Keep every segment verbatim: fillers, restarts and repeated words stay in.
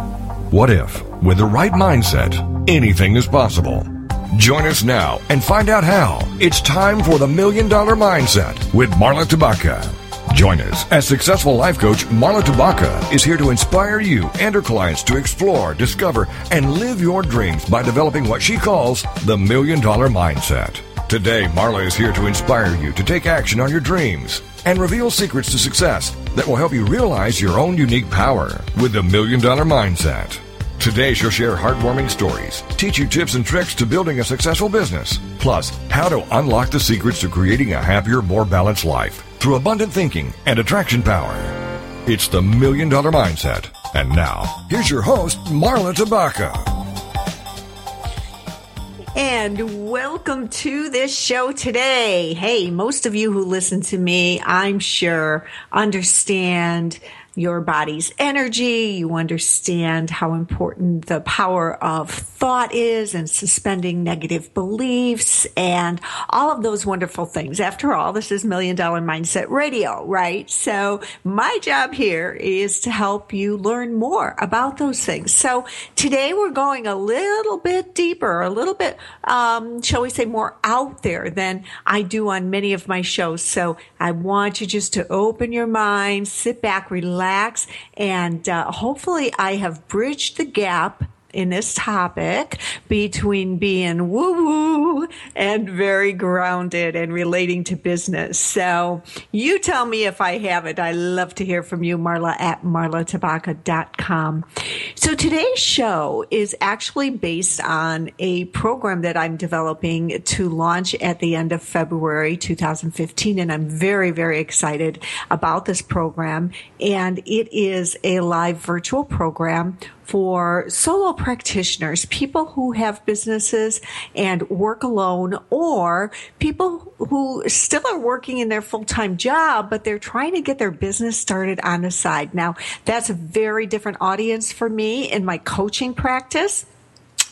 What if, with the right mindset, anything is possible? Join us now and find out how. It's time for the Million Dollar Mindset with Marla Tabaka. Join us as successful life coach Marla Tabaka is here to inspire you and her clients to explore, discover, and live your dreams by developing what she calls the Million Dollar Mindset. Today, Marla is here to inspire you to take action on your dreams and reveal secrets to success that will help you realize your own unique power with the Million Dollar Mindset. Today, she'll share heartwarming stories, teach you tips and tricks to building a successful business, plus how to unlock the secrets to creating a happier, more balanced life through abundant thinking and attraction power. It's the Million Dollar Mindset. And now, here's your host, Marla Tabaka. And welcome to this show today. Hey, most of you who listen to me, I'm sure, understand your body's energy. You understand how important the power of thought is and suspending negative beliefs and all of those wonderful things. After all, this is Million Dollar Mindset Radio, right? So my job here is to help you learn more about those things. So today we're going a little bit deeper, a little bit, um, shall we say, more out there than I do on many of my shows. So I want you just to open your mind, sit back, relax, and uh, hopefully I have bridged the gap in this topic between being woo-woo and very grounded and relating to business. So you tell me if I haven't. I love to hear from you, Marla at marla tabaka dot com. So today's show is actually based on a program that I'm developing to launch at the end of February two thousand fifteen. And I'm very, very excited about this program. And it is a live virtual program for solo practitioners, people who have businesses and work alone, or people who still are working in their full-time job, but they're trying to get their business started on the side. Now, that's a very different audience for me in my coaching practice.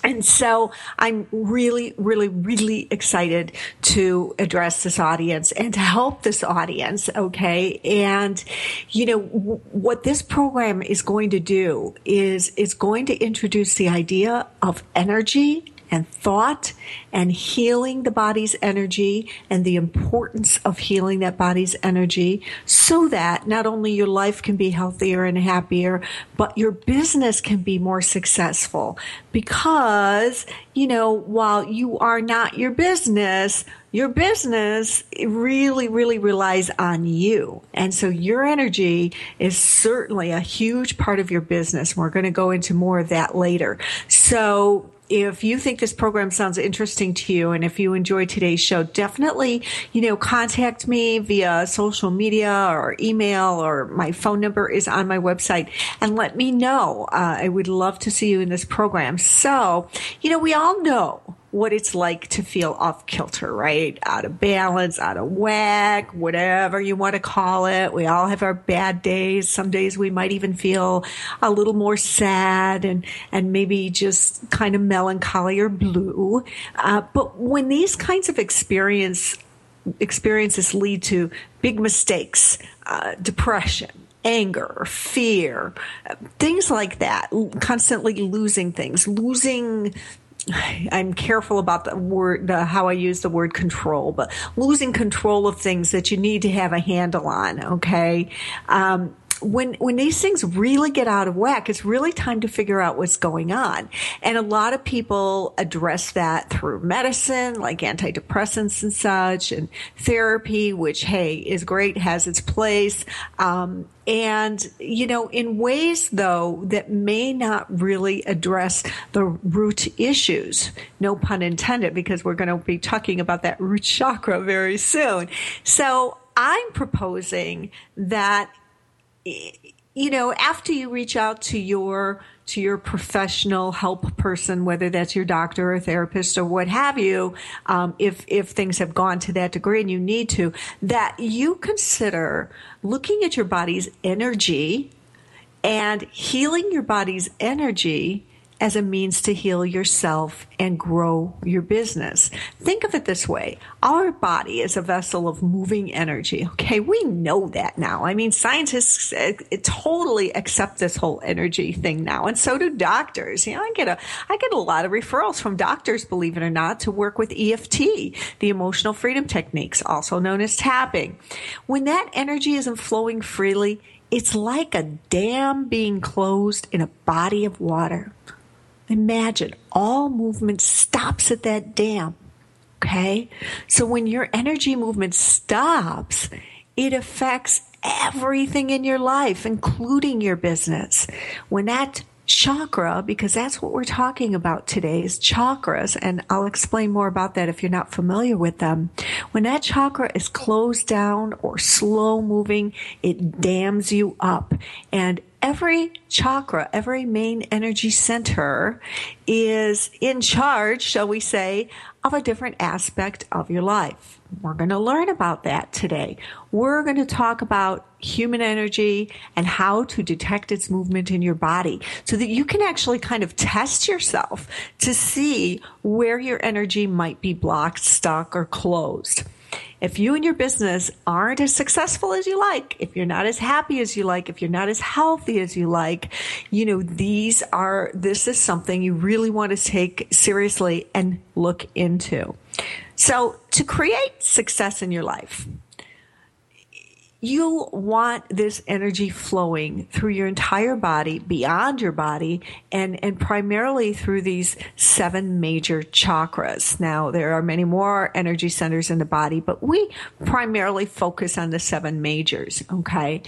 And so I'm really, really, really excited to address this audience and to help this audience, okay? And, you know, w- what this program is going to do is it's going to introduce the idea of energy and thought and healing the body's energy and the importance of healing that body's energy so that not only your life can be healthier and happier, but your business can be more successful. Because, you know, while you are not your business, your business really, really relies on you. And so your energy is certainly a huge part of your business. We're going to go into more of that later. So if you think this program sounds interesting to you and if you enjoy today's show, definitely, you know, contact me via social media or email, or my phone number is on my website, and let me know. Uh, I would love to see you in this program. So, you know, we all know what it's like to feel off kilter, right? Out of balance, out of whack, whatever you want to call it. We all have our bad days. Some days we might even feel a little more sad and, and maybe just kind of melancholy or blue. Uh, but when these kinds of experience experiences lead to big mistakes, uh, depression, anger, fear, things like that, constantly losing things, losing I'm careful about the word, the, how I use the word control, but losing control of things that you need to have a handle on, okay? Um, when when these things really get out of whack, it's really time to figure out what's going on. And a lot of people address that through medicine, like antidepressants and such, and therapy, which, hey, is great, has its place. Um And, you know, in ways, though, that may not really address the root issues, no pun intended, because we're going to be talking about that root chakra very soon. So I'm proposing that, you know, after you reach out to your to your professional help person, whether that's your doctor or therapist or what have you, um, if, if things have gone to that degree and you need to, that you consider looking at your body's energy and healing your body's energy as a means to heal yourself and grow your business. Think of it this way. Our body is a vessel of moving energy. Okay, we know that now. I mean, scientists totally accept this whole energy thing now, and so do doctors. You know, I get a I get a lot of referrals from doctors, believe it or not, to work with E F T, the Emotional Freedom Techniques, also known as tapping. When that energy isn't flowing freely, it's like a dam being closed in a body of water. Imagine all movement stops at that dam, okay? So when your energy movement stops, it affects everything in your life, including your business. When that chakra, because that's what we're talking about today, is chakras, and I'll explain more about that if you're not familiar with them. When that chakra is closed down or slow moving, it dams you up. And every chakra, every main energy center is in charge, shall we say, of a different aspect of your life. We're going to learn about that today. We're going to talk about human energy and how to detect its movement in your body so that you can actually kind of test yourself to see where your energy might be blocked, stuck, or closed. If you and your business aren't as successful as you like, if you're not as happy as you like, if you're not as healthy as you like, you know, these are, this is something you really want to take seriously and look into. So to create success in your life, you want this energy flowing through your entire body, beyond your body, and, and primarily through these seven major chakras. Now, there are many more energy centers in the body, but we primarily focus on the seven majors, okay?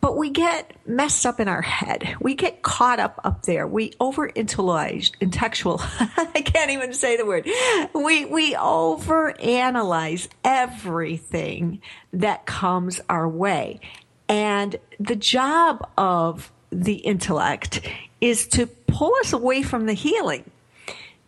But we get messed up in our head. We get caught up up there. We over-intellectualize, intellectual, I can't even say the word. We, we over-analyze everything that comes our way. And the job of the intellect is to pull us away from the healing,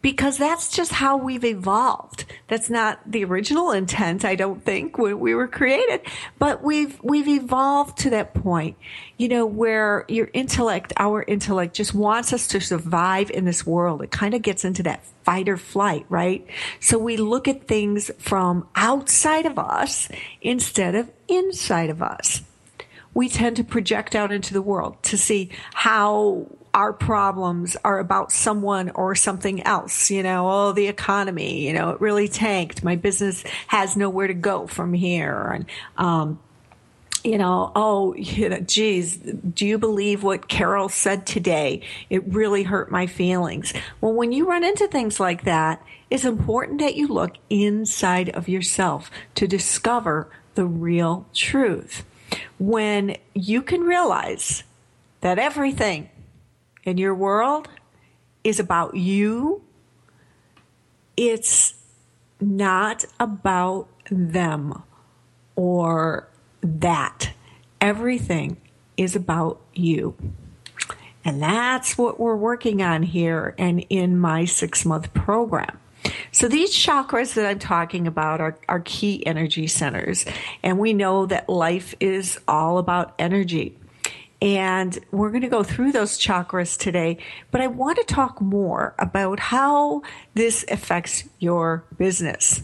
because that's just how we've evolved. That's not the original intent, I don't think, when we were created, but we've we've evolved to that point, you know, where your intellect, our intellect, just wants us to survive in this world. It kind of gets into that fight or flight, right? So we look at things from outside of us instead of inside of us. We tend to project out into the world to see how our problems are about someone or something else. You know, oh, the economy, you know, it really tanked. My business has nowhere to go from here. And, um, you know, oh, you know, geez, do you believe what Carol said today? It really hurt my feelings. Well, when you run into things like that, it's important that you look inside of yourself to discover the real truth. When you can realize that everything in your world is about you, it's not about them or that. Everything is about you. And that's what we're working on here and in my six-month program. So these chakras that I'm talking about are, are key energy centers. And we know that life is all about energy. And we're going to go through those chakras today, but I want to talk more about how this affects your business.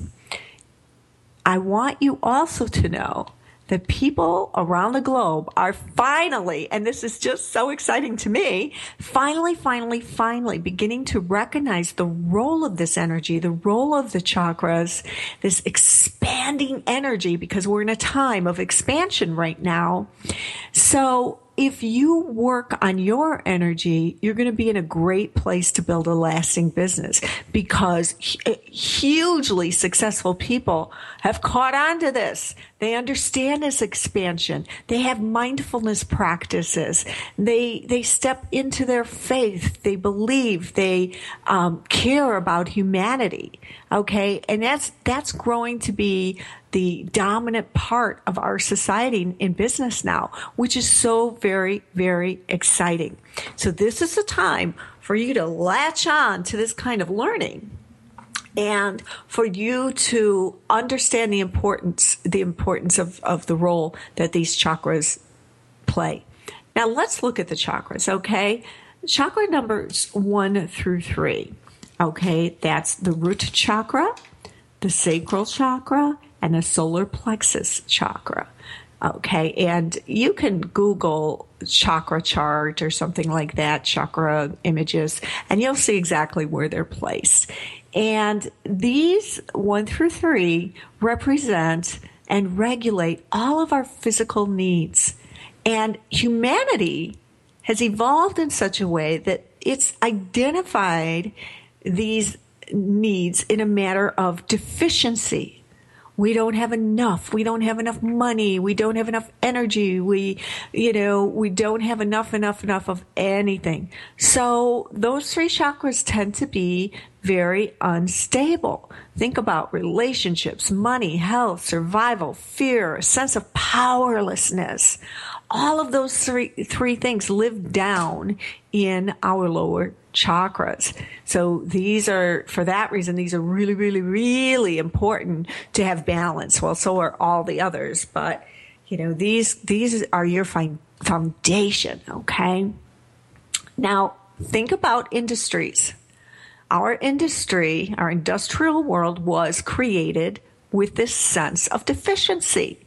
I want you also to know that people around the globe are finally, and this is just so exciting to me, finally, finally, finally beginning to recognize the role of this energy, the role of the chakras, this expanding energy, because we're in a time of expansion right now. So if you work on your energy, you're going to be in a great place to build a lasting business, because hugely successful people have caught on to this. They understand this expansion. They have mindfulness practices. They they step into their faith. They believe. They um, care about humanity. Okay, and that's that's growing to be the dominant part of our society in business now, which is so very, very exciting. So this is a time for you to latch on to this kind of learning, and for you to understand the importance, the importance of, of the role that these chakras play. Now let's look at the chakras, okay? Chakra numbers one through three, okay, that's the root chakra, the sacral chakra, and the solar plexus chakra. Okay, and you can Google chakra chart or something like that, chakra images, and you'll see exactly where they're placed. And these one through three represent and regulate all of our physical needs. And humanity has evolved in such a way that it's identified these needs in a matter of deficiency. We don't have enough. We don't have enough money. We don't have enough energy. We, you know, we don't have enough, enough, enough of anything. So those three chakras tend to be very unstable. Think about relationships, money, health, survival, fear, a sense of powerlessness. All of those three, three things live down in our lower chakras. So these are, for that reason, these are really, really, really important to have balance. Well, so are all the others, but you know, these, these are your foundation. Okay. Now think about industries. Our industry, our industrial world was created with this sense of deficiency.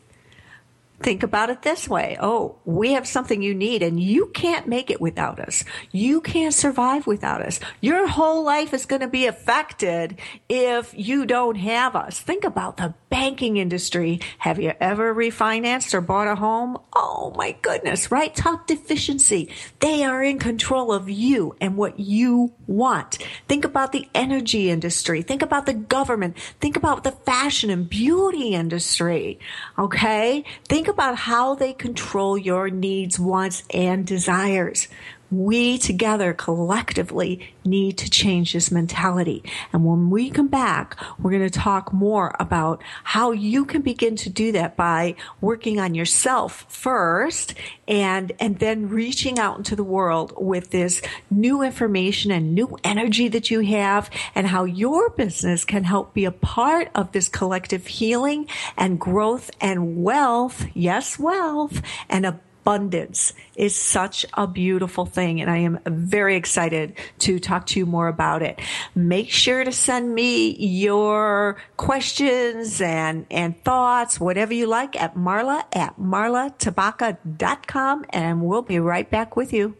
Think about it this way. Oh, we have something you need and you can't make it without us. You can't survive without us. Your whole life is going to be affected if you don't have us. Think about the banking industry. Have you ever refinanced or bought a home? Oh my goodness, right? Top deficiency. They are in control of you and what you want. Think about the energy industry. Think about the government. Think about the fashion and beauty industry. Okay. Think about how they control your needs, wants, and desires. We together collectively need to change this mentality. And when we come back, we're going to talk more about how you can begin to do that by working on yourself first and, and then reaching out into the world with this new information and new energy that you have and how your business can help be a part of this collective healing and growth and wealth. Yes, wealth and abundance. Abundance is such a beautiful thing, and I am very excited to talk to you more about it. Make sure to send me your questions and, and thoughts, whatever you like, at Marla at marla tabaka dot com, and we'll be right back with you.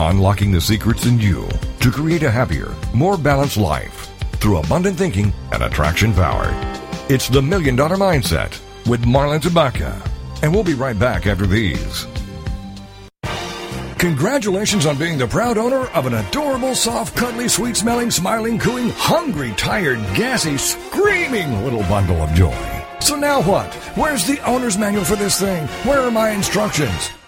Unlocking the secrets in you to create a happier, more balanced life through abundant thinking and attraction power. It's the Million Dollar Mindset with Marla Tabaka. And we'll be right back after these. Congratulations on being the proud owner of an adorable, soft, cuddly, sweet-smelling, smiling, cooing, hungry, tired, gassy, screaming little bundle of joy. So now what? Where's the owner's manual for this thing? Where are my instructions?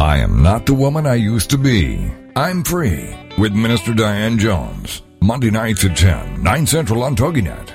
I am not the woman I used to be. I'm free with Minister Diane Jones. Monday nights at ten, nine central on TogiNet.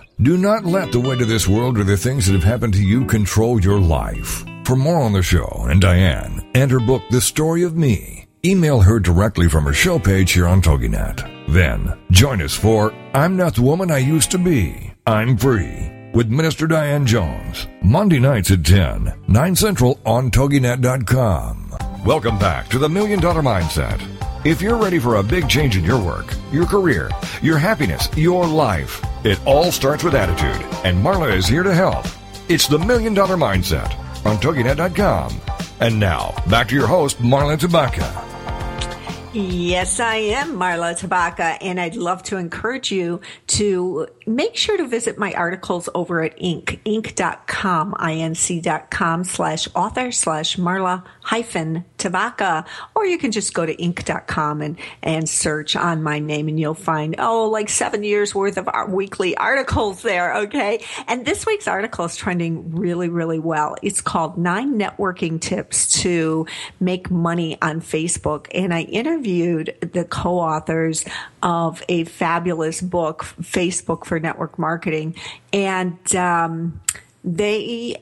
Do not let the weight of this world or the things that have happened to you control your life. For more on the show and Diane and her book, The Story of Me, email her directly from her show page here on TogiNet. Then, join us for I'm Not the Woman I Used to Be, I'm Free, with Minister Diane Jones, Monday nights at ten, nine Central on Toginet dot com. Welcome back to the Million Dollar Mindset. If you're ready for a big change in your work, your career, your happiness, your life, it all starts with attitude, and Marla is here to help. It's the Million Dollar Mindset on Toginet dot com. And now, back to your host, Marla Tabaka. Yes, I am Marla Tabaka, and I'd love to encourage you to make sure to visit my articles over at Inc. Inc dot com, I N C dot com slash author slash Marla hyphen Tabaka, or you can just go to Inc dot com and, and search on my name, and you'll find, oh, like seven years worth of our weekly articles there, okay? And this week's article is trending really, really well. It's called Nine Networking Tips to Make Money on Facebook, and I interviewed Interviewed the co-authors of a fabulous book, Facebook for Network Marketing, and um, they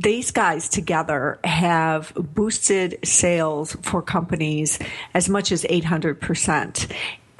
these guys together have boosted sales for companies as much as eight hundred percent.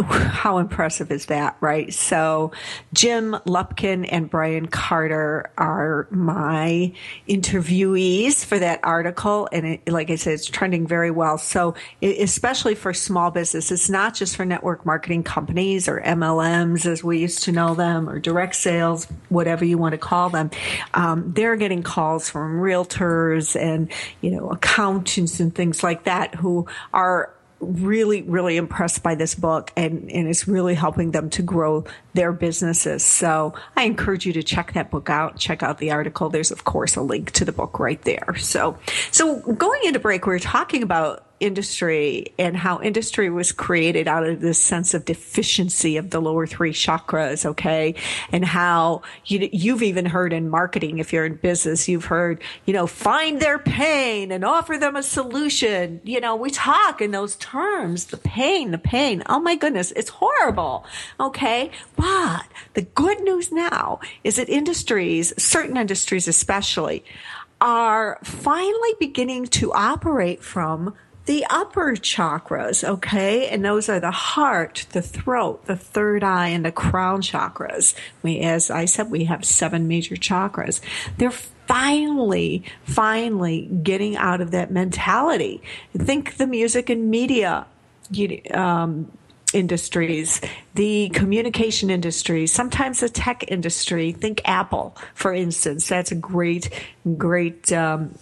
How impressive is that, right? So Jim Lupkin and Brian Carter are my interviewees for that article. And it, like I said, it's trending very well. So especially for small business, it's not just for network marketing companies or M L Ms as we used to know them, or direct sales, whatever you want to call them. Um, they're getting calls from realtors and, you know, accountants and things like that who are really, really impressed by this book, and, and it's really helping them to grow their businesses. So I encourage you to check that book out, check out the article. There's, of course, a link to the book right there. So, so going into break, we were talking about industry and how industry was created out of this sense of deficiency of the lower three chakras, okay? And how you, you've even heard in marketing, if you're in business, you've heard, you know, find their pain and offer them a solution. You know, we talk in those terms, the pain, the pain. Oh my goodness, it's horrible, okay? But the good news now is that industries, certain industries especially, are finally beginning to operate from the upper chakras, okay? And those are the heart, the throat, the third eye, and the crown chakras. We, as I said, we have seven major chakras. They're finally, finally getting out of that mentality. Think the music and media um, industries, the communication industry, sometimes the tech industry. Think Apple, for instance. That's a great, great um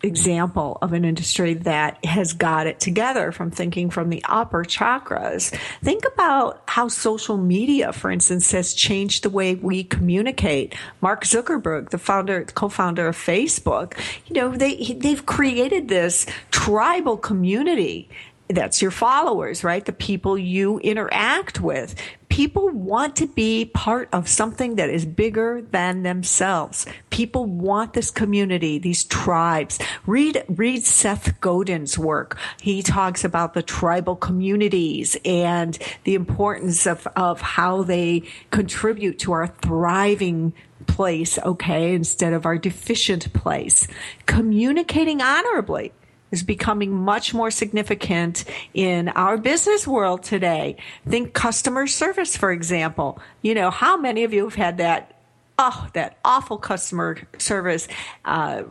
example of an industry that has got it together from thinking from the upper chakras. Think about how social media, for instance, has changed the way we communicate. Mark Zuckerberg, the founder, co-founder of Facebook, you know, they, they've created this tribal community. That's your followers, right? The people you interact with. People want to be part of something that is bigger than themselves. People want this community, these tribes. Read, read Seth Godin's work. He talks about the tribal communities and the importance of, of how they contribute to our thriving place, okay, instead of our deficient place. Communicating honorably is becoming much more significant in our business world today. Think customer service, for example. You know, how many of you have had that, oh, that awful customer service uh,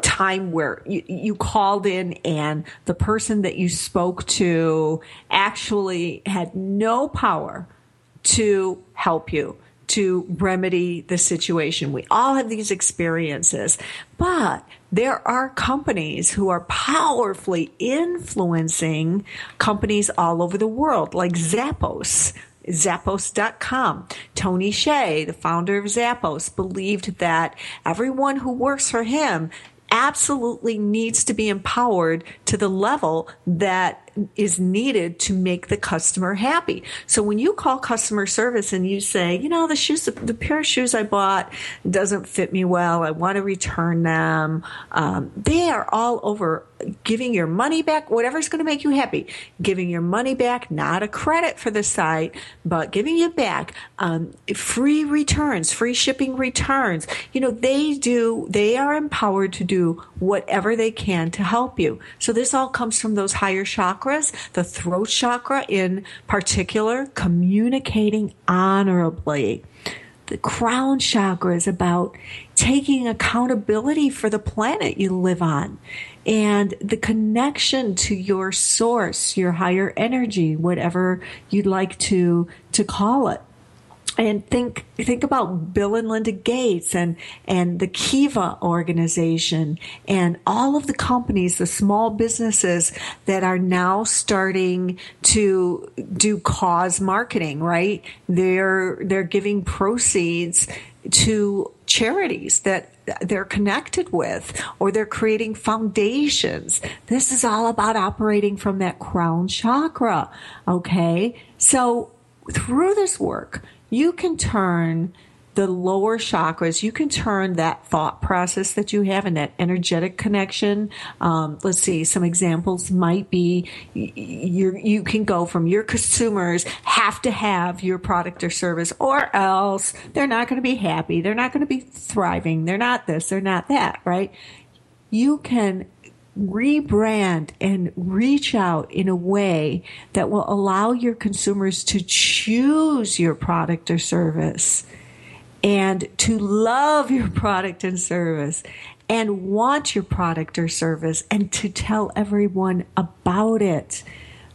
time where you, you called in and the person that you spoke to actually had no power to help you, to remedy the situation. We all have these experiences, but there are companies who are powerfully influencing companies all over the world, like Zappos, Zappos dot com. Tony Hsieh, the founder of Zappos, believed that everyone who works for him absolutely needs to be empowered to the level that is needed to make the customer happy. So when you call customer service and you say, you know, the shoes, the pair of shoes I bought doesn't fit me well, I want to return them, um, they are all over giving your money back, whatever's going to make you happy, giving your money back, not a credit for the site, but giving it back, um, free returns, free shipping returns. You know, they do, they are empowered to do whatever they can to help you. So this all comes from those higher chakras, the throat chakra in particular, communicating honorably. The crown chakra is about taking accountability for the planet you live on and the connection to your source, your higher energy, whatever you'd like to, to call it. And think think about Bill and Linda Gates and, and the Kiva organization and all of the companies, the small businesses that are now starting to do cause marketing, right? They're they're giving proceeds to charities that they're connected with, or they're creating foundations. This is all about operating from that crown chakra, okay? So through this work, you can turn the lower chakras, you can turn that thought process that you have and that energetic connection. Um, let's see, some examples might be you you can go from your consumers have to have your product or service or else they're not going to be happy, they're not going to be thriving, they're not this, they're not that, right? You can rebrand and reach out in a way that will allow your consumers to choose your product or service and to love your product and service and want your product or service and to tell everyone about it.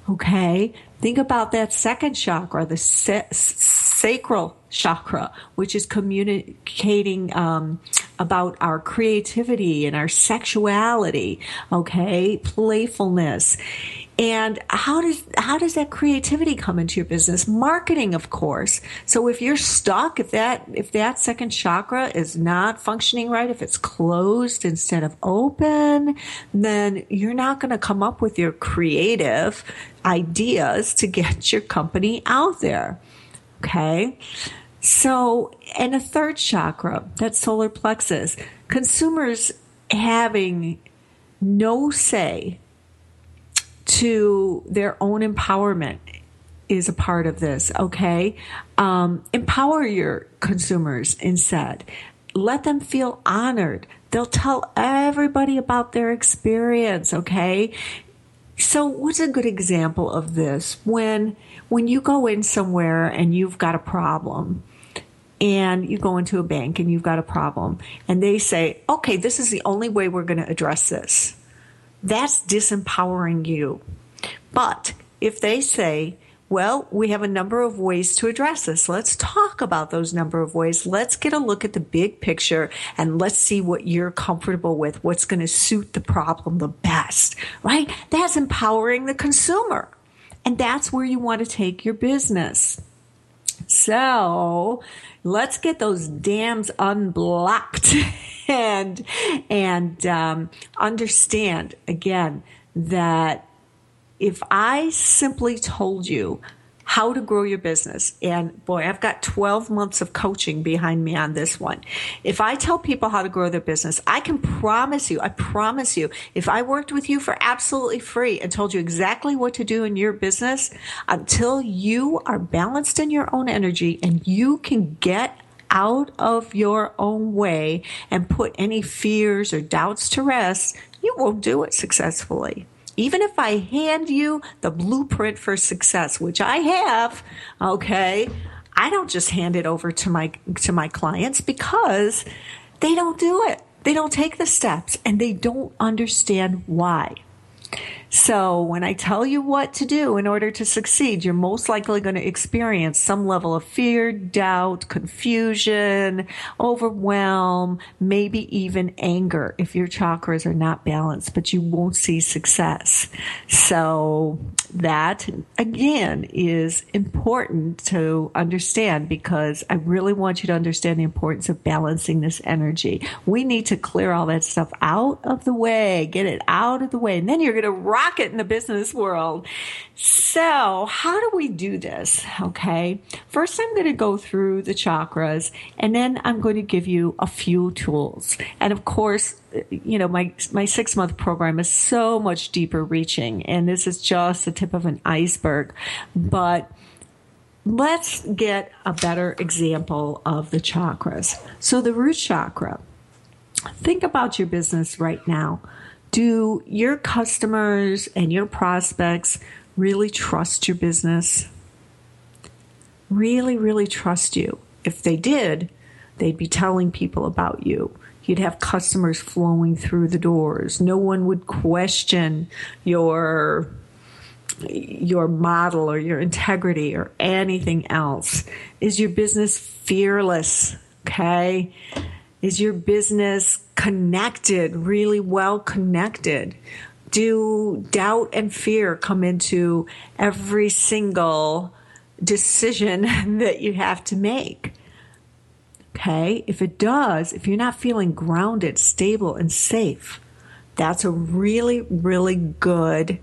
Okay? Think about that second chakra, the sa- sacral chakra, which is communicating um, about our creativity and our sexuality, okay, playfulness. And how does how does that creativity come into your business? Marketing, of course. So if you're stuck, if that if that second chakra is not functioning right, if it's closed instead of open, then you're not going to come up with your creative ideas to get your company out there. Okay? So, and a third chakra, that's solar plexus. Consumers having no say to their own empowerment is a part of this, okay? Um, empower your consumers instead. Let them feel honored. They'll tell everybody about their experience, okay? So what's a good example of this? When when you go in somewhere and you've got a problem, and you go into a bank and you've got a problem, and they say, okay, this is the only way we're going to address this. That's disempowering you. But if they say, well, we have a number of ways to address this. Let's talk about those number of ways. Let's get a look at the big picture and let's see what you're comfortable with, what's going to suit the problem the best, right? That's empowering the consumer. And that's where you want to take your business. So let's get those dams unblocked and and um, understand, again, that if I simply told you how to grow your business, and boy, I've got twelve months of coaching behind me on this one. If I tell people how to grow their business, I can promise you, I promise you, if I worked with you for absolutely free and told you exactly what to do in your business, until you are balanced in your own energy and you can get out of your own way and put any fears or doubts to rest, you won't do it successfully. Even if I hand you the blueprint for success, which I have, okay, I don't just hand it over to my to my clients because they don't do it. They don't take the steps and they don't understand why. So when I tell you what to do in order to succeed, you're most likely going to experience some level of fear, doubt, confusion, overwhelm, maybe even anger if your chakras are not balanced, but you won't see success. So that, again, is important to understand because I really want you to understand the importance of balancing this energy. We need to clear all that stuff out of the way, get it out of the way, and then you're going to rise rocket in the business world. So how do we do this? Okay. First, I'm going to go through the chakras, and then I'm going to give you a few tools. And of course, you know, my, my six month program is so much deeper reaching, and this is just the tip of an iceberg, but let's get a better example of the chakras. So the root chakra. Think about your business right now. Do your customers and your prospects really trust your business? Really, really trust you. If they did, they'd be telling people about you. You'd have customers flowing through the doors. No one would question your your model or your integrity or anything else. Is your business fearless? Okay. Is your business connected, really well connected? Do doubt and fear come into every single decision that you have to make? Okay. If it does, if you're not feeling grounded, stable, and safe, that's a really, really good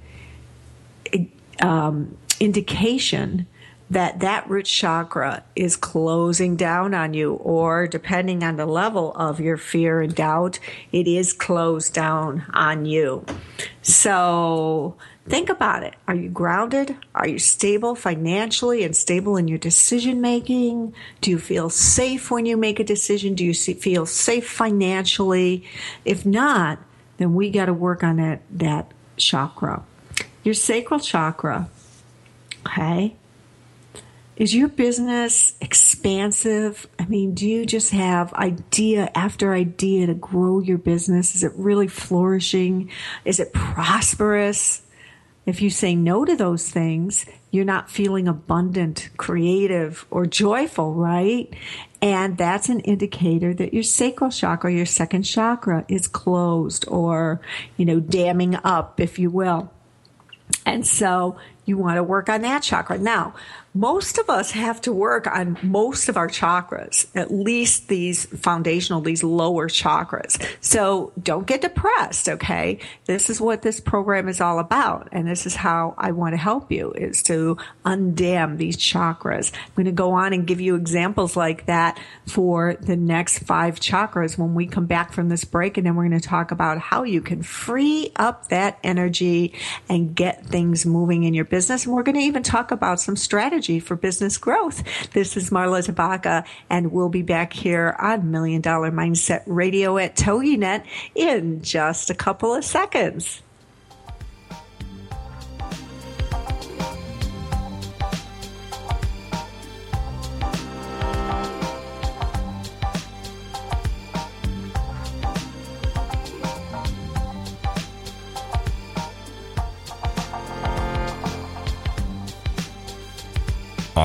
Um, indication that that root chakra is closing down on you, or depending on the level of your fear and doubt, it is closed down on you. So think about it. Are you grounded? Are you stable financially and stable in your decision making? Do you feel safe when you make a decision? Do you feel safe financially? If not, then we got to work on that, that chakra. Your sacral chakra, okay? Is your business expansive? I mean, do you just have idea after idea to grow your business? Is it really flourishing? Is it prosperous? If you say no to those things, you're not feeling abundant, creative, or joyful, right? And that's an indicator that your sacral chakra, your second chakra, is closed or, you know, damming up, if you will. And so you want to work on that chakra. Now, most of us have to work on most of our chakras, at least these foundational, these lower chakras. So don't get depressed, okay? This is what this program is all about, and this is how I want to help you, is to undam these chakras. I'm going to go on and give you examples like that for the next five chakras when we come back from this break, and then we're going to talk about how you can free up that energy and get things moving in your business. And we're going to even talk about some strategies for business growth. This is Marla Tabaka, and we'll be back here on Million Dollar Mindset Radio at TogiNet in just a couple of seconds.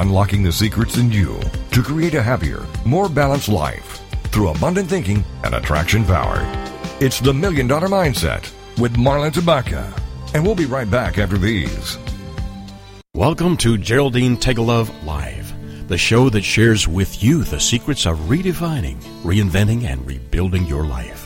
Unlocking the secrets in you to create a happier, more balanced life through abundant thinking and attraction power. It's the Million Dollar Mindset with Marla Tabaka. And we'll be right back after these. Welcome to Geraldine Tegelove Live, the show that shares with you the secrets of redefining, reinventing, and rebuilding your life.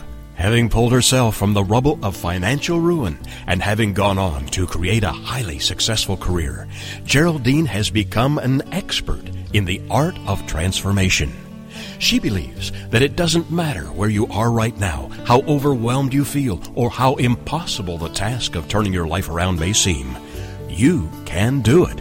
Having pulled herself from the rubble of financial ruin and having gone on to create a highly successful career, Geraldine has become an expert in the art of transformation. She believes that it doesn't matter where you are right now, how overwhelmed you feel, or how impossible the task of turning your life around may seem. You can do it.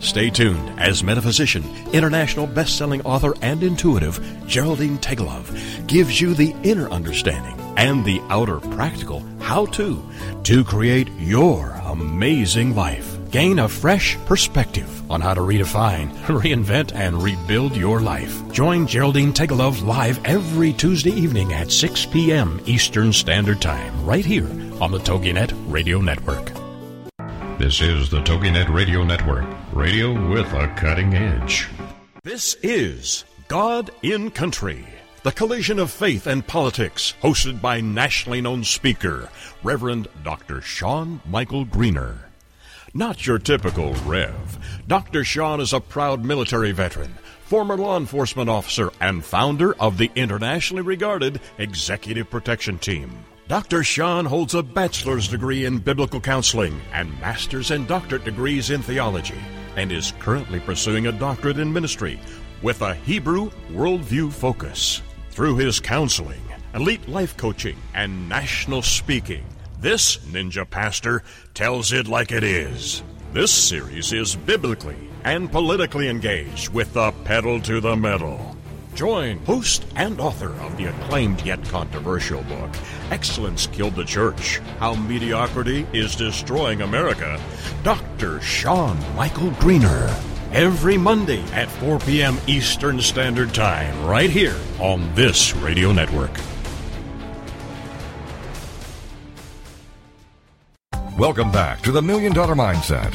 Stay tuned as metaphysician, international best-selling author, and intuitive Geraldine Tegelove gives you the inner understanding and the outer practical how-to to create your amazing life. Gain a fresh perspective on how to redefine, reinvent, and rebuild your life. Join Geraldine Tegelove live every Tuesday evening at six p.m. Eastern Standard Time, right here on the TogiNet Radio Network. This is the TogiNet Radio Network, radio with a cutting edge. This is God in Country, the collision of faith and politics, hosted by nationally known speaker, Reverend Doctor Sean Michael Greener. Not your typical Rev. Doctor Sean is a proud military veteran, former law enforcement officer, and founder of the internationally regarded Executive Protection Team. Doctor Sean holds a bachelor's degree in biblical counseling and master's and doctorate degrees in theology, and is currently pursuing a doctorate in ministry with a Hebrew worldview focus. Through his counseling, elite life coaching, and national speaking, this ninja pastor tells it like it is. This series is biblically and politically engaged with the pedal to the metal. Join host and author of the acclaimed yet controversial book, Excellence Killed the Church, How Mediocrity is Destroying America, Doctor Sean Michael Greener, every Monday at four p.m. Eastern Standard Time, right here on this radio network. Welcome back to the Million Dollar Mindset.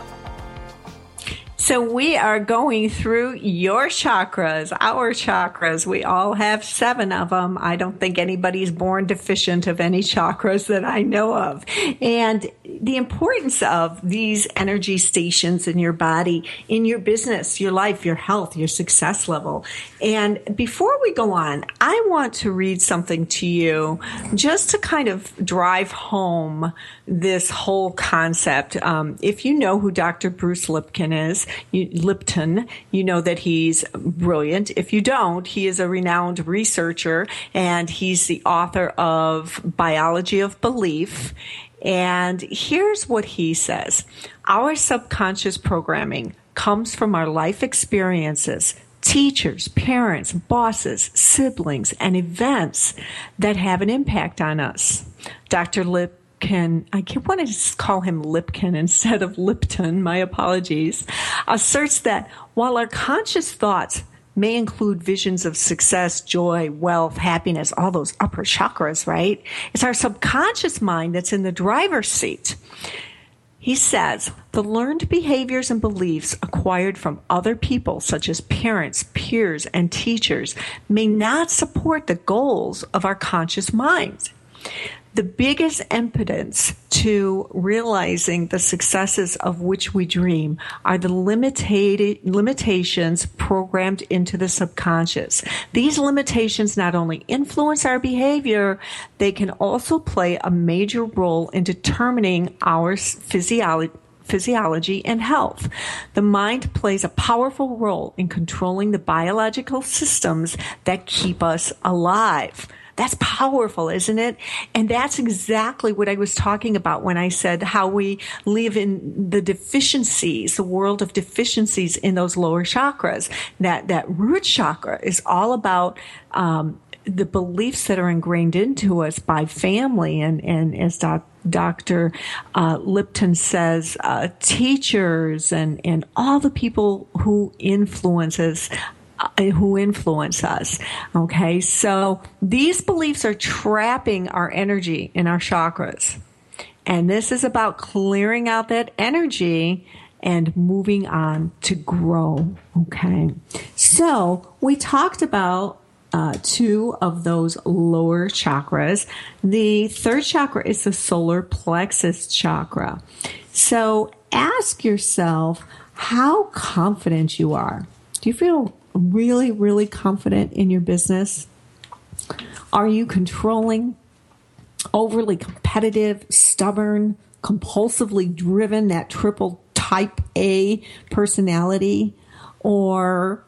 So we are going through your chakras, our chakras. We all have seven of them. I don't think anybody's born deficient of any chakras that I know of. And the importance of these energy stations in your body, in your business, your life, your health, your success level. And before we go on, I want to read something to you just to kind of drive home this whole concept. Um, if you know who Doctor Bruce Lipton is, you, Lipton, you know that he's brilliant. If you don't, he is a renowned researcher, and he's the author of Biology of Belief. And here's what he says. Our subconscious programming comes from our life experiences, teachers, parents, bosses, siblings, and events that have an impact on us. Doctor Lipton, I wanted to call him Lipkin instead of Lipton, my apologies, asserts that while our conscious thoughts may include visions of success, joy, wealth, happiness, all those upper chakras, right? It's our subconscious mind that's in the driver's seat. He says, the learned behaviors and beliefs acquired from other people, such as parents, peers, and teachers, may not support the goals of our conscious minds. The biggest impediments to realizing the successes of which we dream are the limited limitations programmed into the subconscious. These limitations not only influence our behavior, they can also play a major role in determining our physiology. physiology, and health. The mind plays a powerful role in controlling the biological systems that keep us alive. That's powerful, isn't it? And that's exactly what I was talking about when I said how we live in the deficiencies, the world of deficiencies in those lower chakras. That that root chakra is all about um, the beliefs that are ingrained into us by family and, and as Doctor Doctor Uh, Lipton says, uh, teachers and, and all the people who influence us, uh, who influence us. Okay, so these beliefs are trapping our energy in our chakras. And this is about clearing out that energy and moving on to grow. Okay, so we talked about Uh, two of those lower chakras. The third chakra is the solar plexus chakra. So ask yourself how confident you are. Do you feel really, really confident in your business? Are you controlling, overly competitive, stubborn, compulsively driven, that triple type A personality? Or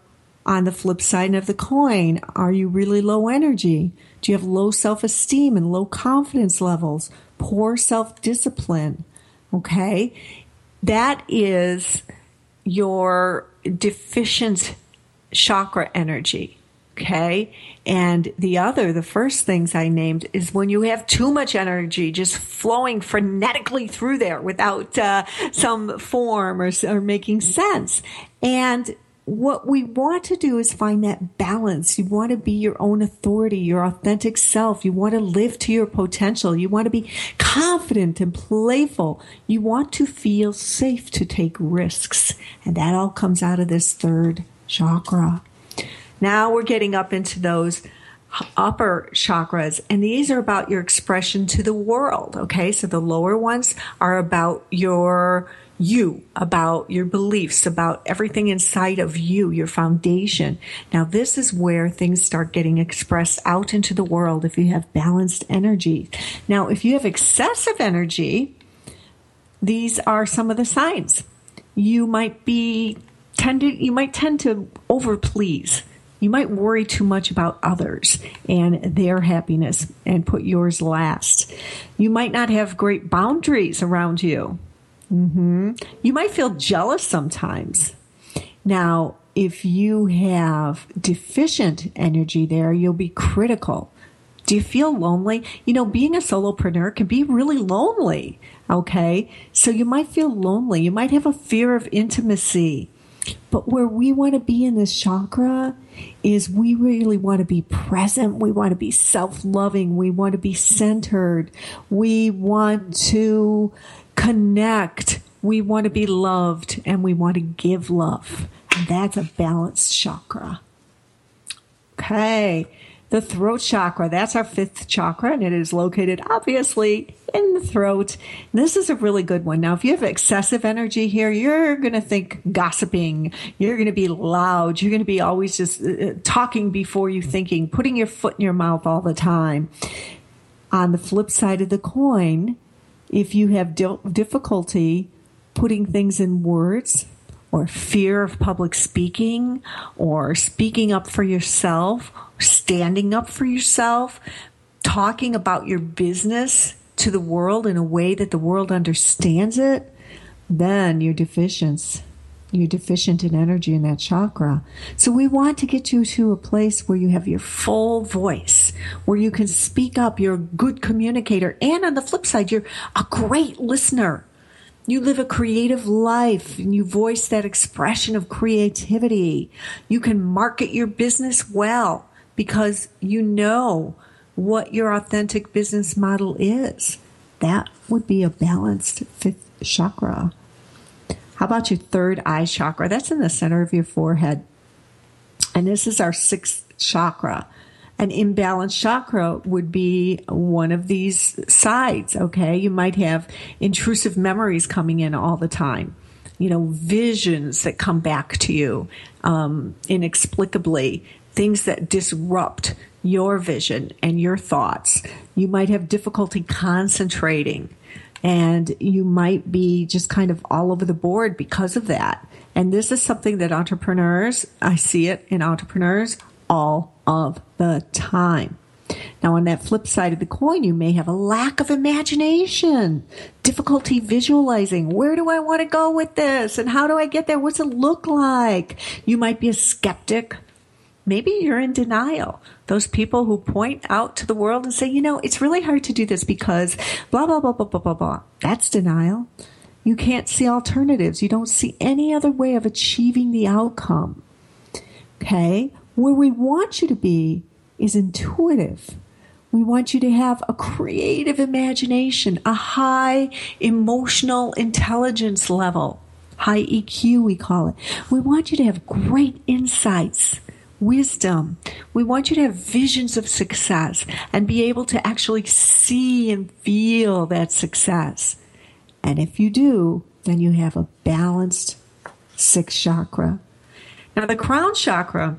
on the flip side of the coin, are you really low energy? Do you have low self-esteem and low confidence levels? Poor self-discipline? Okay, that is your deficient chakra energy. Okay, and the other, the first things I named is when you have too much energy just flowing frenetically through there without uh, some form or, or making sense. And what we want to do is find that balance. You want to be your own authority, your authentic self. You want to live to your potential. You want to be confident and playful. You want to feel safe to take risks. And that all comes out of this third chakra. Now we're getting up into those upper chakras, and these are about your expression to the world, okay? So the lower ones are about your you, about your beliefs, about everything inside of you, your foundation. Now, this is where things start getting expressed out into the world if you have balanced energy. Now, if you have excessive energy, these are some of the signs. You might be tended, you might tend to overplease. You might worry too much about others and their happiness and put yours last. You might not have great boundaries around you. Mm-hmm. You might feel jealous sometimes. Now, if you have deficient energy there, you'll be critical. Do you feel lonely? You know, being a solopreneur can be really lonely, okay? So you might feel lonely. You might have a fear of intimacy. But where we want to be in this chakra is we really want to be present. We want to be self-loving. We want to be centered. We want to connect. We want to be loved, and we want to give love. And that's a balanced chakra. Okay. The throat chakra, that's our fifth chakra, and it is located, obviously, in the throat. And this is a really good one. Now, if you have excessive energy here, you're going to think gossiping. You're going to be loud. You're going to be always just uh, talking before you thinking, putting your foot in your mouth all the time. On the flip side of the coin, if you have d- difficulty putting things in words, or fear of public speaking, or speaking up for yourself, standing up for yourself, talking about your business to the world in a way that the world understands it, then you're deficient. You're deficient in energy in that chakra. So we want to get you to a place where you have your full voice, where you can speak up, you're a good communicator, and on the flip side, you're a great listener. You live a creative life and you voice that expression of creativity. You can market your business well because you know what your authentic business model is. That would be a balanced fifth chakra. How about your third eye chakra? That's in the center of your forehead. And this is our sixth chakra. An imbalanced chakra would be one of these sides, okay? You might have intrusive memories coming in all the time, you know, visions that come back to you um, inexplicably, things that disrupt your vision and your thoughts. You might have difficulty concentrating, and you might be just kind of all over the board because of that. And this is something that entrepreneurs, I see it in entrepreneurs, all of the time. Now, on that flip side of the coin, you may have a lack of imagination, difficulty visualizing. Where do I want to go with this? And how do I get there? What's it look like? You might be a skeptic. Maybe you're in denial. Those people who point out to the world and say, you know, it's really hard to do this because blah, blah, blah, blah, blah, blah, blah. That's denial. You can't see alternatives. You don't see any other way of achieving the outcome. Okay? Where we want you to be is intuitive. We want you to have a creative imagination, a high emotional intelligence level, high E Q we call it. We want you to have great insights, wisdom. We want you to have visions of success and be able to actually see and feel that success. And if you do, then you have a balanced sixth chakra. Now the crown chakra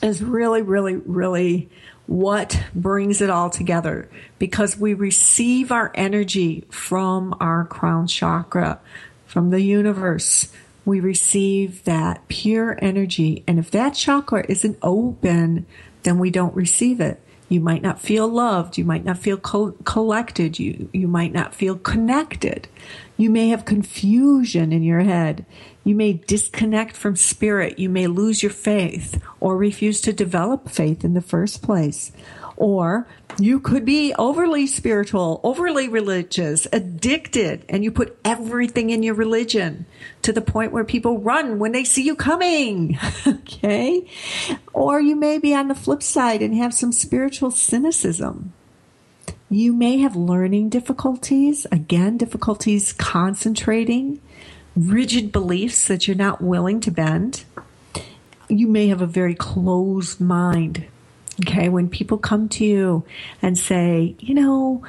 is really, really, really what brings it all together, because we receive our energy from our crown chakra, from the universe. We receive that pure energy. And if that chakra isn't open, then we don't receive it. You might not feel loved. You might not feel co- collected. You, you might not feel connected. You may have confusion in your head. You may disconnect from spirit. You may lose your faith or refuse to develop faith in the first place. Or you could be overly spiritual, overly religious, addicted, and you put everything in your religion to the point where people run when they see you coming, okay? Or you may be on the flip side and have some spiritual cynicism. You may have learning difficulties, again, difficulties concentrating, rigid beliefs that you're not willing to bend. You may have a very closed mind. Okay, when people come to you and say, you know,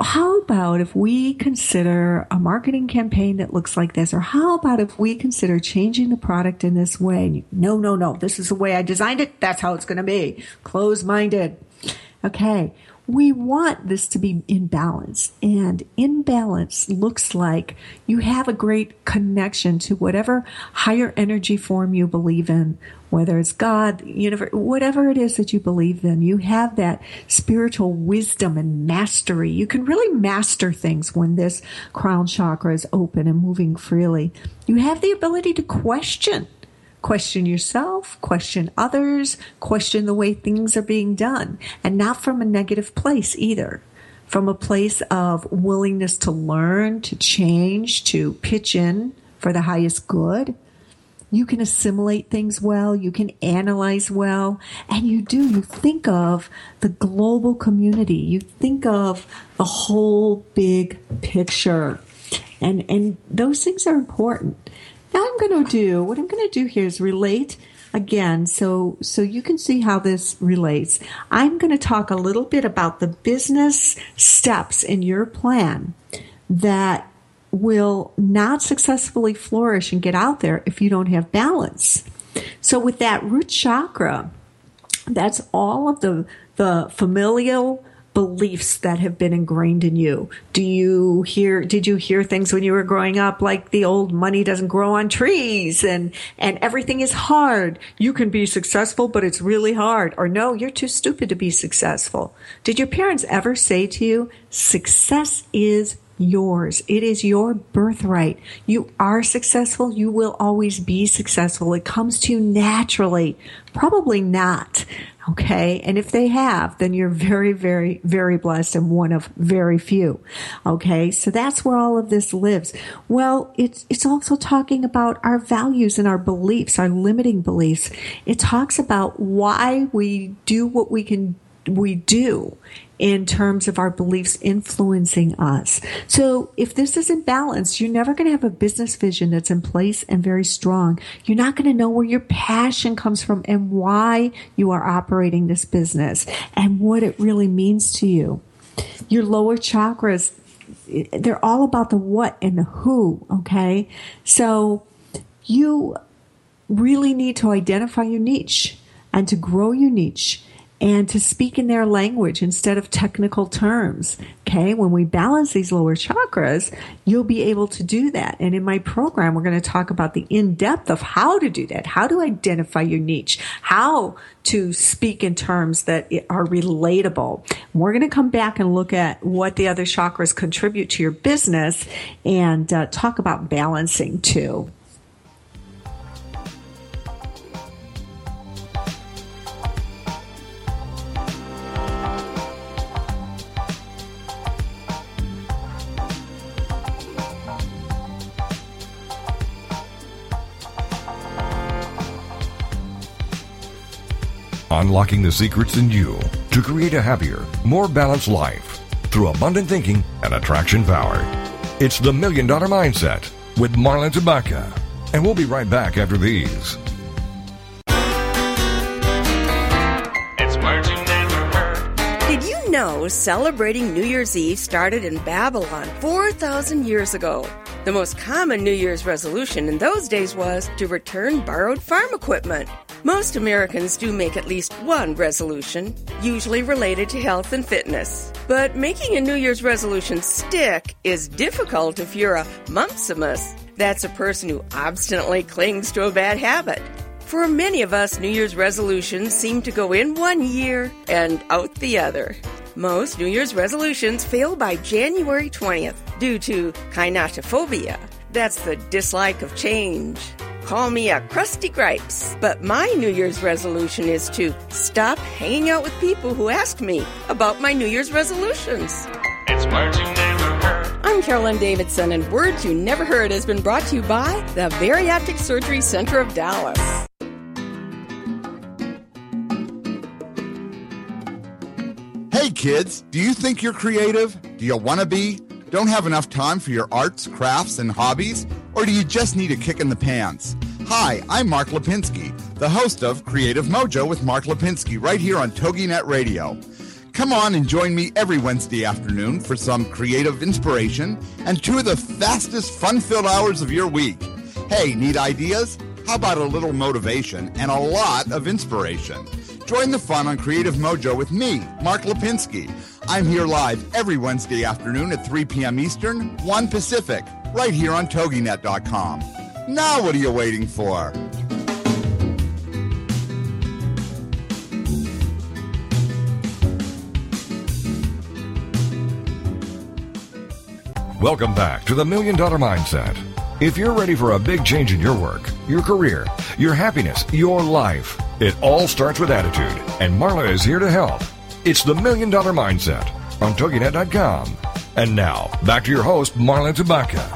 how about if we consider a marketing campaign that looks like this? Or how about if we consider changing the product in this way? And you, no, no, no, this is the way I designed it. That's how it's going to be. Close-minded. Okay, we want this to be in balance. And in balance looks like you have a great connection to whatever higher energy form you believe in, whether it's God, universe, whatever it is that you believe in. You have that spiritual wisdom and mastery. You can really master things when this crown chakra is open and moving freely. You have the ability to question. Question yourself, question others, question the way things are being done, and not from a negative place either. From a place of willingness to learn, to change, to pitch in for the highest good. You can assimilate things well, you can analyze well, and you do. You think of the global community. You think of the whole big picture. And, and those things are important. Now I'm going to do, what I'm going to do here is relate again so so you can see how this relates. I'm going to talk a little bit about the business steps in your plan that will not successfully flourish and get out there if you don't have balance. So with that root chakra, that's all of the, the familial beliefs that have been ingrained in you. Do you hear, did you hear things when you were growing up like the old money doesn't grow on trees and, and everything is hard? You can be successful, but it's really hard. Or no, you're too stupid to be successful. Did your parents ever say to you, success is yours? It is your birthright. You are successful. You will always be successful. It comes to you naturally. Probably not. Okay, and if they have, then you're very, very, very blessed and one of very few. Okay, so that's where all of this lives. Well, it's it's also talking about our values and our beliefs, our limiting beliefs. It talks about why we do what we can we do in terms of our beliefs influencing us. So if this isn't balanced, you're never going to have a business vision that's in place and very strong. You're not going to know where your passion comes from and why you are operating this business and what it really means to you. Your lower chakras, they're all about the what and the who, okay? So you really need to identify your niche and to grow your niche and to speak in their language instead of technical terms, okay? When we balance these lower chakras, you'll be able to do that. And in my program, we're going to talk about the in-depth of how to do that, how to identify your niche, how to speak in terms that are relatable. We're going to come back and look at what the other chakras contribute to your business and uh, talk about balancing too. Unlocking the secrets in you to create a happier, more balanced life through abundant thinking and attraction power. It's the Million Dollar Mindset with Marla Tabaka. And we'll be right back after these. It's words you never heard. Did you know celebrating New Year's Eve started in Babylon four thousand years ago? The most common New Year's resolution in those days was to return borrowed farm equipment. Most Americans do make at least one resolution, usually related to health and fitness. But making a New Year's resolution stick is difficult if you're a mumpsimus. That's a person who obstinately clings to a bad habit. For many of us, New Year's resolutions seem to go in one year and out the other. Most New Year's resolutions fail by January twentieth due to kinetophobia. That's the dislike of change. Call me a crusty gripes, but my New Year's resolution is to stop hanging out with people who ask me about my New Year's resolutions. It's words you never heard. I'm Carolyn Davidson, and Words You Never Heard has been brought to you by the Bariatric Surgery Center of Dallas. Hey kids, do you think you're creative? Do you want to be? Don't have enough time for your arts, crafts, and hobbies? Or do you just need a kick in the pants? Hi, I'm Mark Lipinski, the host of Creative Mojo with Mark Lipinski, right here on TogiNet Radio. Come on and join me every Wednesday afternoon for some creative inspiration and two of the fastest, fun-filled hours of your week. Hey, need ideas? How about a little motivation and a lot of inspiration? Join the fun on Creative Mojo with me, Mark Lipinski. I'm here live every Wednesday afternoon at three p.m. Eastern, one Pacific, right here on toginet dot com. Now what are you waiting for? Welcome back to the Million Dollar Mindset. If you're ready for a big change in your work, your career, your happiness, your life, it all starts with attitude, and Marla is here to help. It's the Million Dollar Mindset on toginet dot com. And now, back to your host, Marla Tabaka.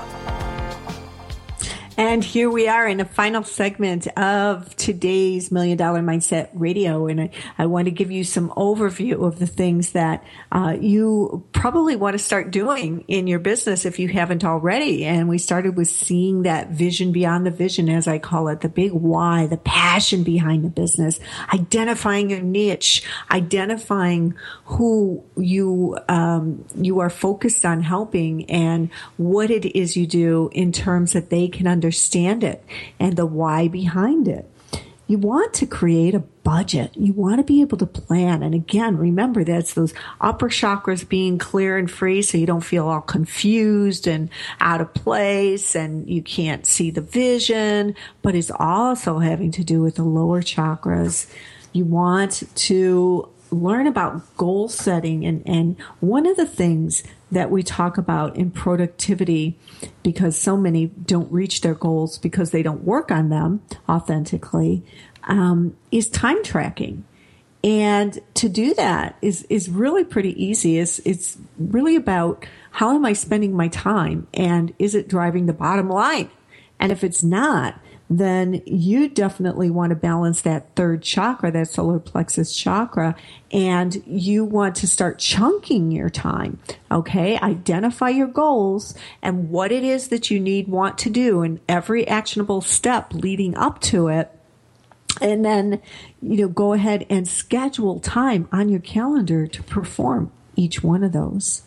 And here we are in the final segment of today's Million Dollar Mindset Radio. And I, I want to give you some overview of the things that uh, you probably want to start doing in your business if you haven't already. And we started with seeing that vision beyond the vision, as I call it, the big why, the passion behind the business, identifying your niche, identifying who you, um, you are focused on helping and what it is you do in terms that they can understand. understand it and the why behind it. You want to create a budget. You want to be able to plan. And again, remember that's those upper chakras being clear and free so you don't feel all confused and out of place and you can't see the vision, but it's also having to do with the lower chakras. You want to learn about goal setting. And, and one of the things that we talk about in productivity, because so many don't reach their goals because they don't work on them authentically, um, is time tracking. And to do that is, is really pretty easy. It's, it's really about how am I spending my time and is it driving the bottom line? And if it's not, then you definitely want to balance that third chakra, that solar plexus chakra, and you want to start chunking your time, okay? Identify your goals and what it is that you need, want to do, and every actionable step leading up to it. And then, you know, go ahead and schedule time on your calendar to perform each one of those.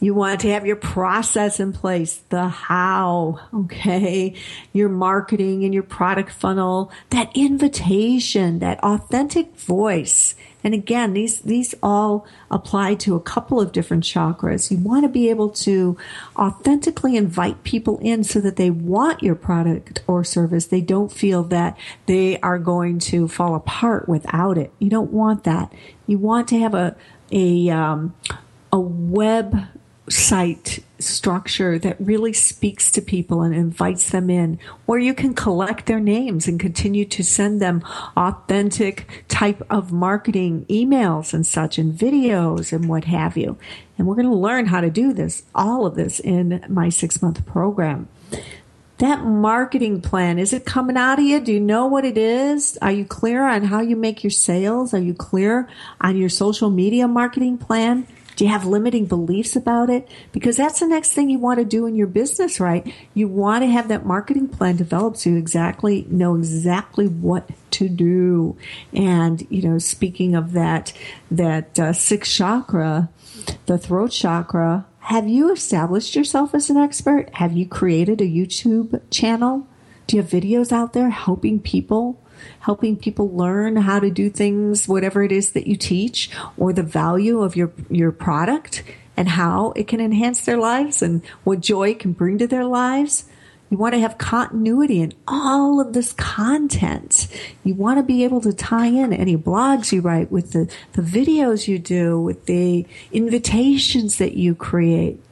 You want to have your process in place, the how, okay, your marketing and your product funnel, that invitation, that authentic voice. And again, these, these all apply to a couple of different chakras. You want to be able to authentically invite people in so that they want your product or service. They don't feel that they are going to fall apart without it. You don't want that. You want to have a, a, um, a web site structure that really speaks to people and invites them in, where you can collect their names and continue to send them authentic type of marketing emails and such and videos and what have you. And we're going to learn how to do this, all of this in my six-month program. That marketing plan, is it coming out of you? Do you know what it is? Are you clear on how you make your sales? Are you clear on your social media marketing plan? Do you have limiting beliefs about it? Because that's the next thing you want to do in your business, right? You want to have that marketing plan developed so you exactly know exactly what to do. And, you know, speaking of that, that uh, sixth chakra, the throat chakra, have you established yourself as an expert? Have you created a YouTube channel? Do you have videos out there helping people? helping people learn how to do things, whatever it is that you teach, or the value of your, your product and how it can enhance their lives and what joy it can bring to their lives. You want to have continuity in all of this content. You want to be able to tie in any blogs you write with the, the videos you do, with the invitations that you create.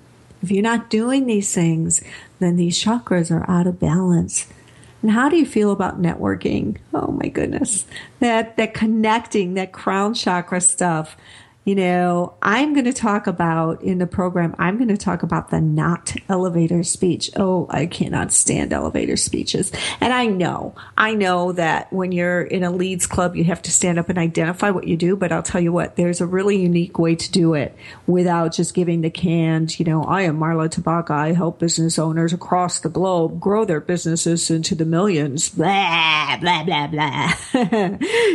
If you're not doing these things, then these chakras are out of balance. And how do you feel about networking? Oh my goodness. That, that connecting, that crown chakra stuff. you know, I'm going to talk about in the program, I'm going to talk about the not elevator speech. Oh, I cannot stand elevator speeches. And I know, I know that when you're in a leads club, you have to stand up and identify what you do. But I'll tell you what, there's a really unique way to do it without just giving the canned, you know, I am Marla Tabaka. I help business owners across the globe grow their businesses into the millions. Blah, blah, blah, blah.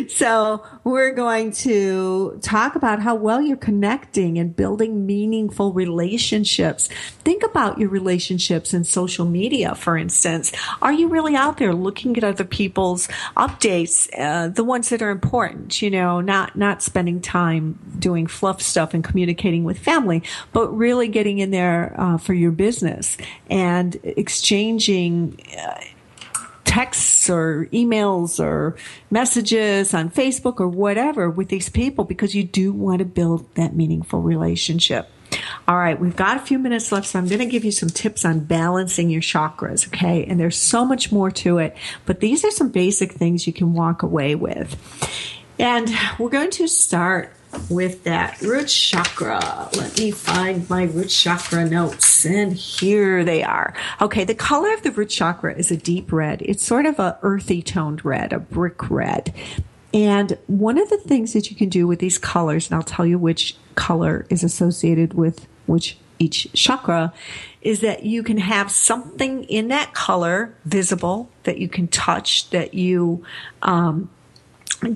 So we're going to talk about how well you're connecting and building meaningful relationships. Think about your relationships in social media, for instance. Are you really out there looking at other people's updates, uh, the ones that are important, you know, not, not spending time doing fluff stuff and communicating with family, but really getting in there uh, for your business and exchanging uh, texts or emails or messages on Facebook or whatever with these people, because you do want to build that meaningful relationship. All right, we've got a few minutes left, so I'm going to give you some tips on balancing your chakras, okay? And there's so much more to it, but these are some basic things you can walk away with. And we're going to start with that root chakra. Let me find my root chakra notes, and here they are. Okay, the color of the root chakra is a deep red. It's sort of a earthy toned red, a brick red. And one of the things that you can do with these colors, and I'll tell you which color is associated with which each chakra, is that you can have something in that color visible that you can touch, that you um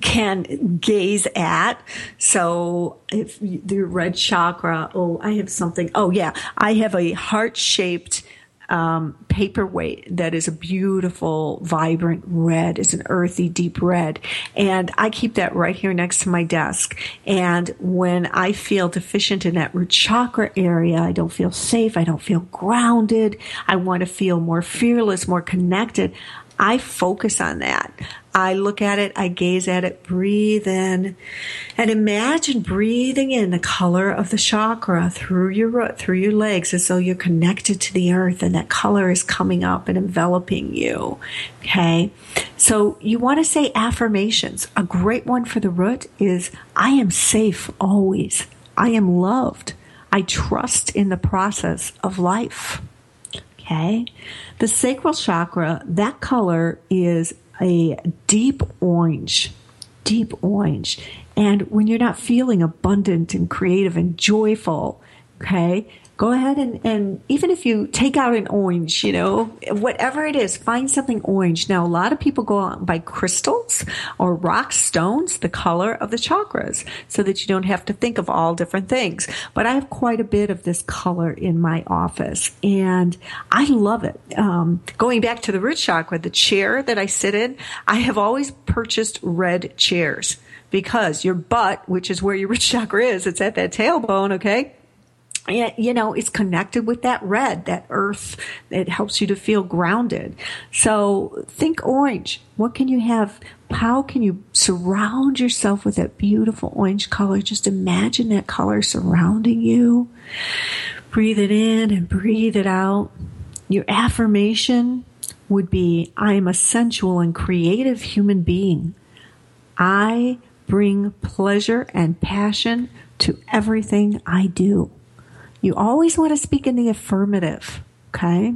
can gaze at. So if the red chakra, oh, I have something. Oh, yeah. I have a heart-shaped um, paperweight that is a beautiful, vibrant red. It's an earthy, deep red. And I keep that right here next to my desk. And when I feel deficient in that root chakra area, I don't feel safe. I don't feel grounded. I want to feel more fearless, more connected. I focus on that. I look at it, I gaze at it, breathe in, and imagine breathing in the color of the chakra through your root, through your legs, as though you're connected to the earth and that color is coming up and enveloping you, okay? So you want to say affirmations. A great one for the root is, I am safe always. I am loved. I trust in the process of life, okay? The sacral chakra, that color is a deep orange, deep orange. And when you're not feeling abundant and creative and joyful, okay, go ahead and, and even if you take out an orange, you know, whatever it is, find something orange. Now, a lot of people go out and buy crystals or rock stones, the color of the chakras, so that you don't have to think of all different things. But I have quite a bit of this color in my office, and I love it. Um, going back to the root chakra, the chair that I sit in, I have always purchased red chairs because your butt, which is where your root chakra is, it's at that tailbone, okay? You know, it's connected with that red, that earth. It helps you to feel grounded. So think orange. What can you have? How can you surround yourself with that beautiful orange color? Just imagine that color surrounding you. Breathe it in and breathe it out. Your affirmation would be, I am a sensual and creative human being. I bring pleasure and passion to everything I do. You always want to speak in the affirmative, okay?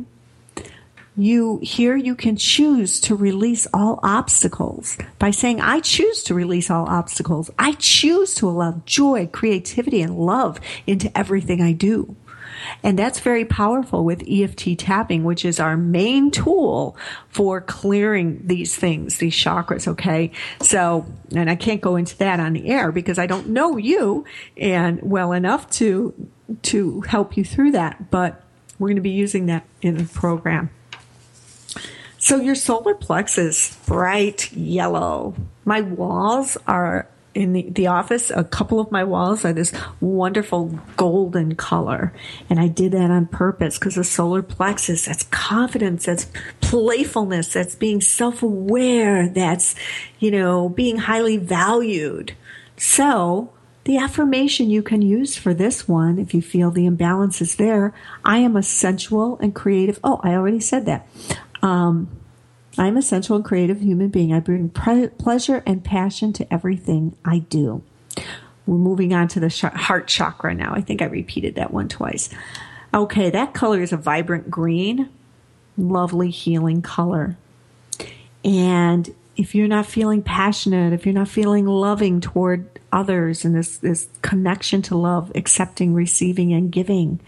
You here you can choose to release all obstacles by saying, I choose to release all obstacles. I choose to allow joy, creativity, and love into everything I do. And that's very powerful with E F T tapping, which is our main tool for clearing these things, these chakras, okay? So, and I can't go into that on the air because I don't know you and well enough to to help you through that, but we're going to be using that in the program. So your solar plexus, bright yellow. My walls are in the, the office. A couple of my walls are this wonderful golden color. And I did that on purpose because the solar plexus, that's confidence, that's playfulness, that's being self-aware, that's, you know, being highly valued. So the affirmation you can use for this one, if you feel the imbalance is there, I am a sensual and creative. Oh, I already said that. Um, I am a sensual and creative human being. I bring pre- pleasure and passion to everything I do. We're moving on to the heart chakra now. I think I repeated that one twice. Okay, that color is a vibrant green, lovely healing color. And if you're not feeling passionate, if you're not feeling loving toward others and this, this connection to love, accepting, receiving, and giving,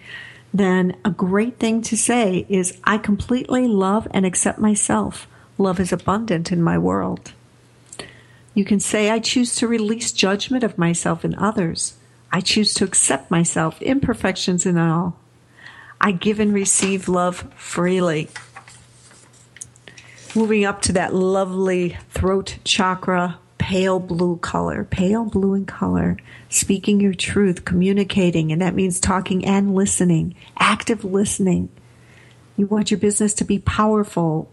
then a great thing to say is, I completely love and accept myself. Love is abundant in my world. You can say, I choose to release judgment of myself and others. I choose to accept myself, imperfections and all. I give and receive love freely. Moving up to that lovely throat chakra, pale blue color, pale blue in color, speaking your truth, communicating, and that means talking and listening, active listening. You want your business to be powerful,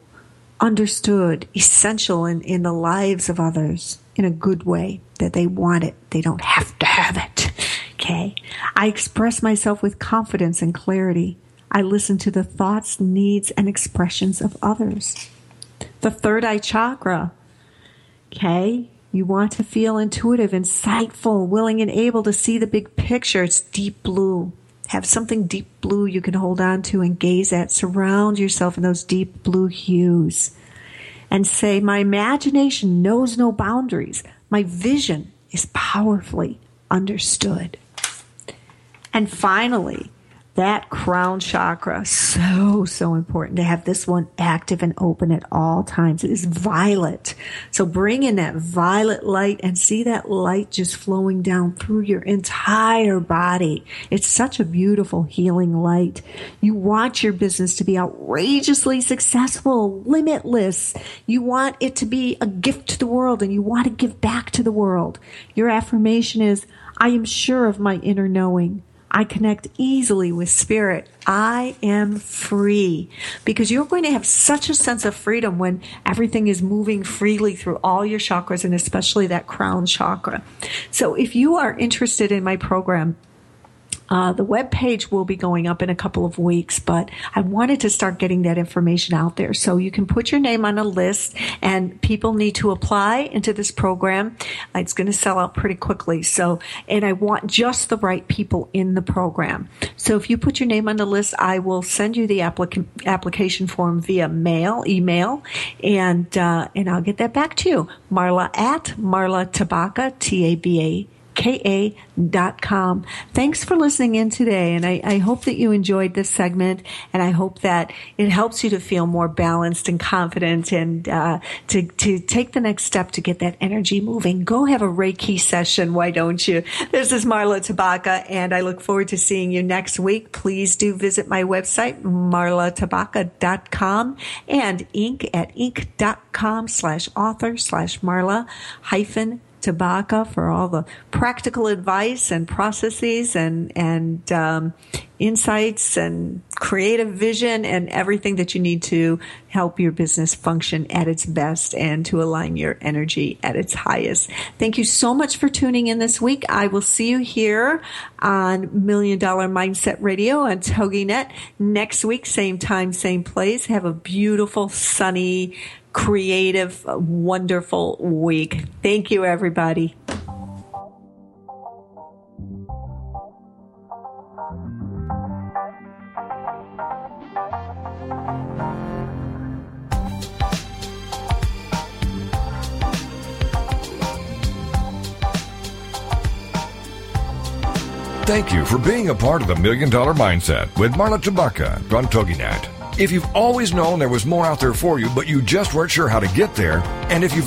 understood, essential in, in the lives of others in a good way, that they want it. They don't have to have it, okay? I express myself with confidence and clarity. I listen to the thoughts, needs, and expressions of others. The third eye chakra, okay? You want to feel intuitive, insightful, willing and able to see the big picture. It's deep blue. Have something deep blue you can hold on to and gaze at. Surround yourself in those deep blue hues. And say, my imagination knows no boundaries. My vision is powerfully understood. And finally, that crown chakra, so, so important to have this one active and open at all times. It is violet. So bring in that violet light and see that light just flowing down through your entire body. It's such a beautiful healing light. You want your business to be outrageously successful, limitless. You want it to be a gift to the world and you want to give back to the world. Your affirmation is, I am sure of my inner knowing. I connect easily with spirit. I am free. Because you're going to have such a sense of freedom when everything is moving freely through all your chakras and especially that crown chakra. So if you are interested in my program, uh, the webpage will be going up in a couple of weeks, but I wanted to start getting that information out there. So you can put your name on a list and people need to apply into this program. It's going to sell out pretty quickly. So, and I want just the right people in the program. So if you put your name on the list, I will send you the applica- application form via mail, email, and, uh, and I'll get that back to you. Marla at Marla Tabaka, T A B A. K A dot com. Thanks for listening in today, and I, I hope that you enjoyed this segment, and I hope that it helps you to feel more balanced and confident and uh, to, to take the next step to get that energy moving. Go have a Reiki session, why don't you? This is Marla Tabaka, and I look forward to seeing you next week. Please do visit my website, marla tabaka dot com, and Inc at Inc.com slash author slash Marla hyphen Tabaka for all the practical advice and processes and, and um, insights and creative vision and everything that you need to help your business function at its best and to align your energy at its highest. Thank you so much for tuning in this week. I will see you here on Million Dollar Mindset Radio on TogiNet next week, same time, same place. Have a beautiful, sunny, creative, wonderful week. Thank you, everybody. Thank you for being a part of the Million Dollar Mindset with Marla Tabaka from TogiNet. If you've always known there was more out there for you, but you just weren't sure how to get there, and if you've